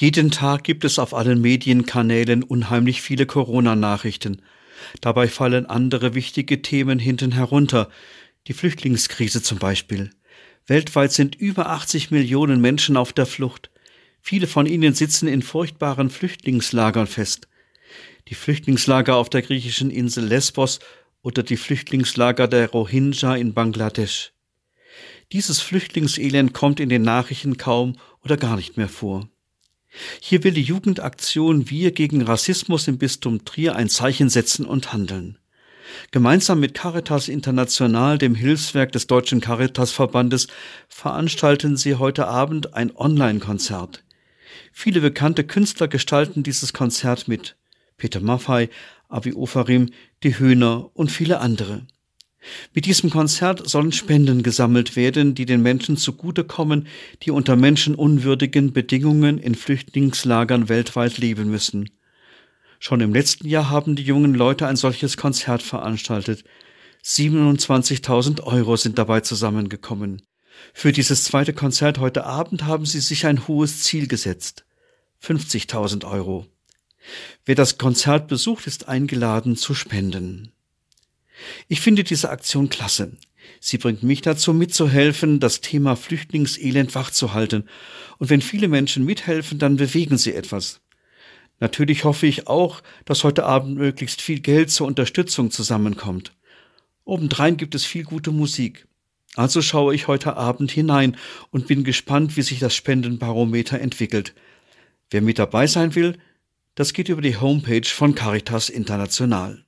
Jeden Tag gibt es auf allen Medienkanälen unheimlich viele Corona-Nachrichten. Dabei fallen andere wichtige Themen hinten herunter. Die Flüchtlingskrise zum Beispiel. Weltweit sind über 80 Millionen Menschen auf der Flucht. Viele von ihnen sitzen in furchtbaren Flüchtlingslagern fest. Die Flüchtlingslager auf der griechischen Insel Lesbos oder die Flüchtlingslager der Rohingya in Bangladesch. Dieses Flüchtlingselend kommt in den Nachrichten kaum oder gar nicht mehr vor. Hier will die Jugendaktion Wir gegen Rassismus im Bistum Trier ein Zeichen setzen und handeln. Gemeinsam mit Caritas International, dem Hilfswerk des Deutschen Caritasverbandes, veranstalten sie heute Abend ein Online-Konzert. Viele bekannte Künstler gestalten dieses Konzert mit. Peter Maffay, Avi Ofarim, die Höhner und viele andere. Mit diesem Konzert sollen Spenden gesammelt werden, die den Menschen zugutekommen, die unter menschenunwürdigen Bedingungen in Flüchtlingslagern weltweit leben müssen. Schon im letzten Jahr haben die jungen Leute ein solches Konzert veranstaltet. 27.000 Euro sind dabei zusammengekommen. Für dieses zweite Konzert heute Abend haben sie sich ein hohes Ziel gesetzt. 50.000 Euro. Wer das Konzert besucht, ist eingeladen zu spenden. Ich finde diese Aktion klasse. Sie bringt mich dazu, mitzuhelfen, das Thema Flüchtlingselend wachzuhalten. Und wenn viele Menschen mithelfen, dann bewegen sie etwas. Natürlich hoffe ich auch, dass heute Abend möglichst viel Geld zur Unterstützung zusammenkommt. Obendrein gibt es viel gute Musik. Also schaue ich heute Abend hinein und bin gespannt, wie sich das Spendenbarometer entwickelt. Wer mit dabei sein will, das geht über die Homepage von Caritas International.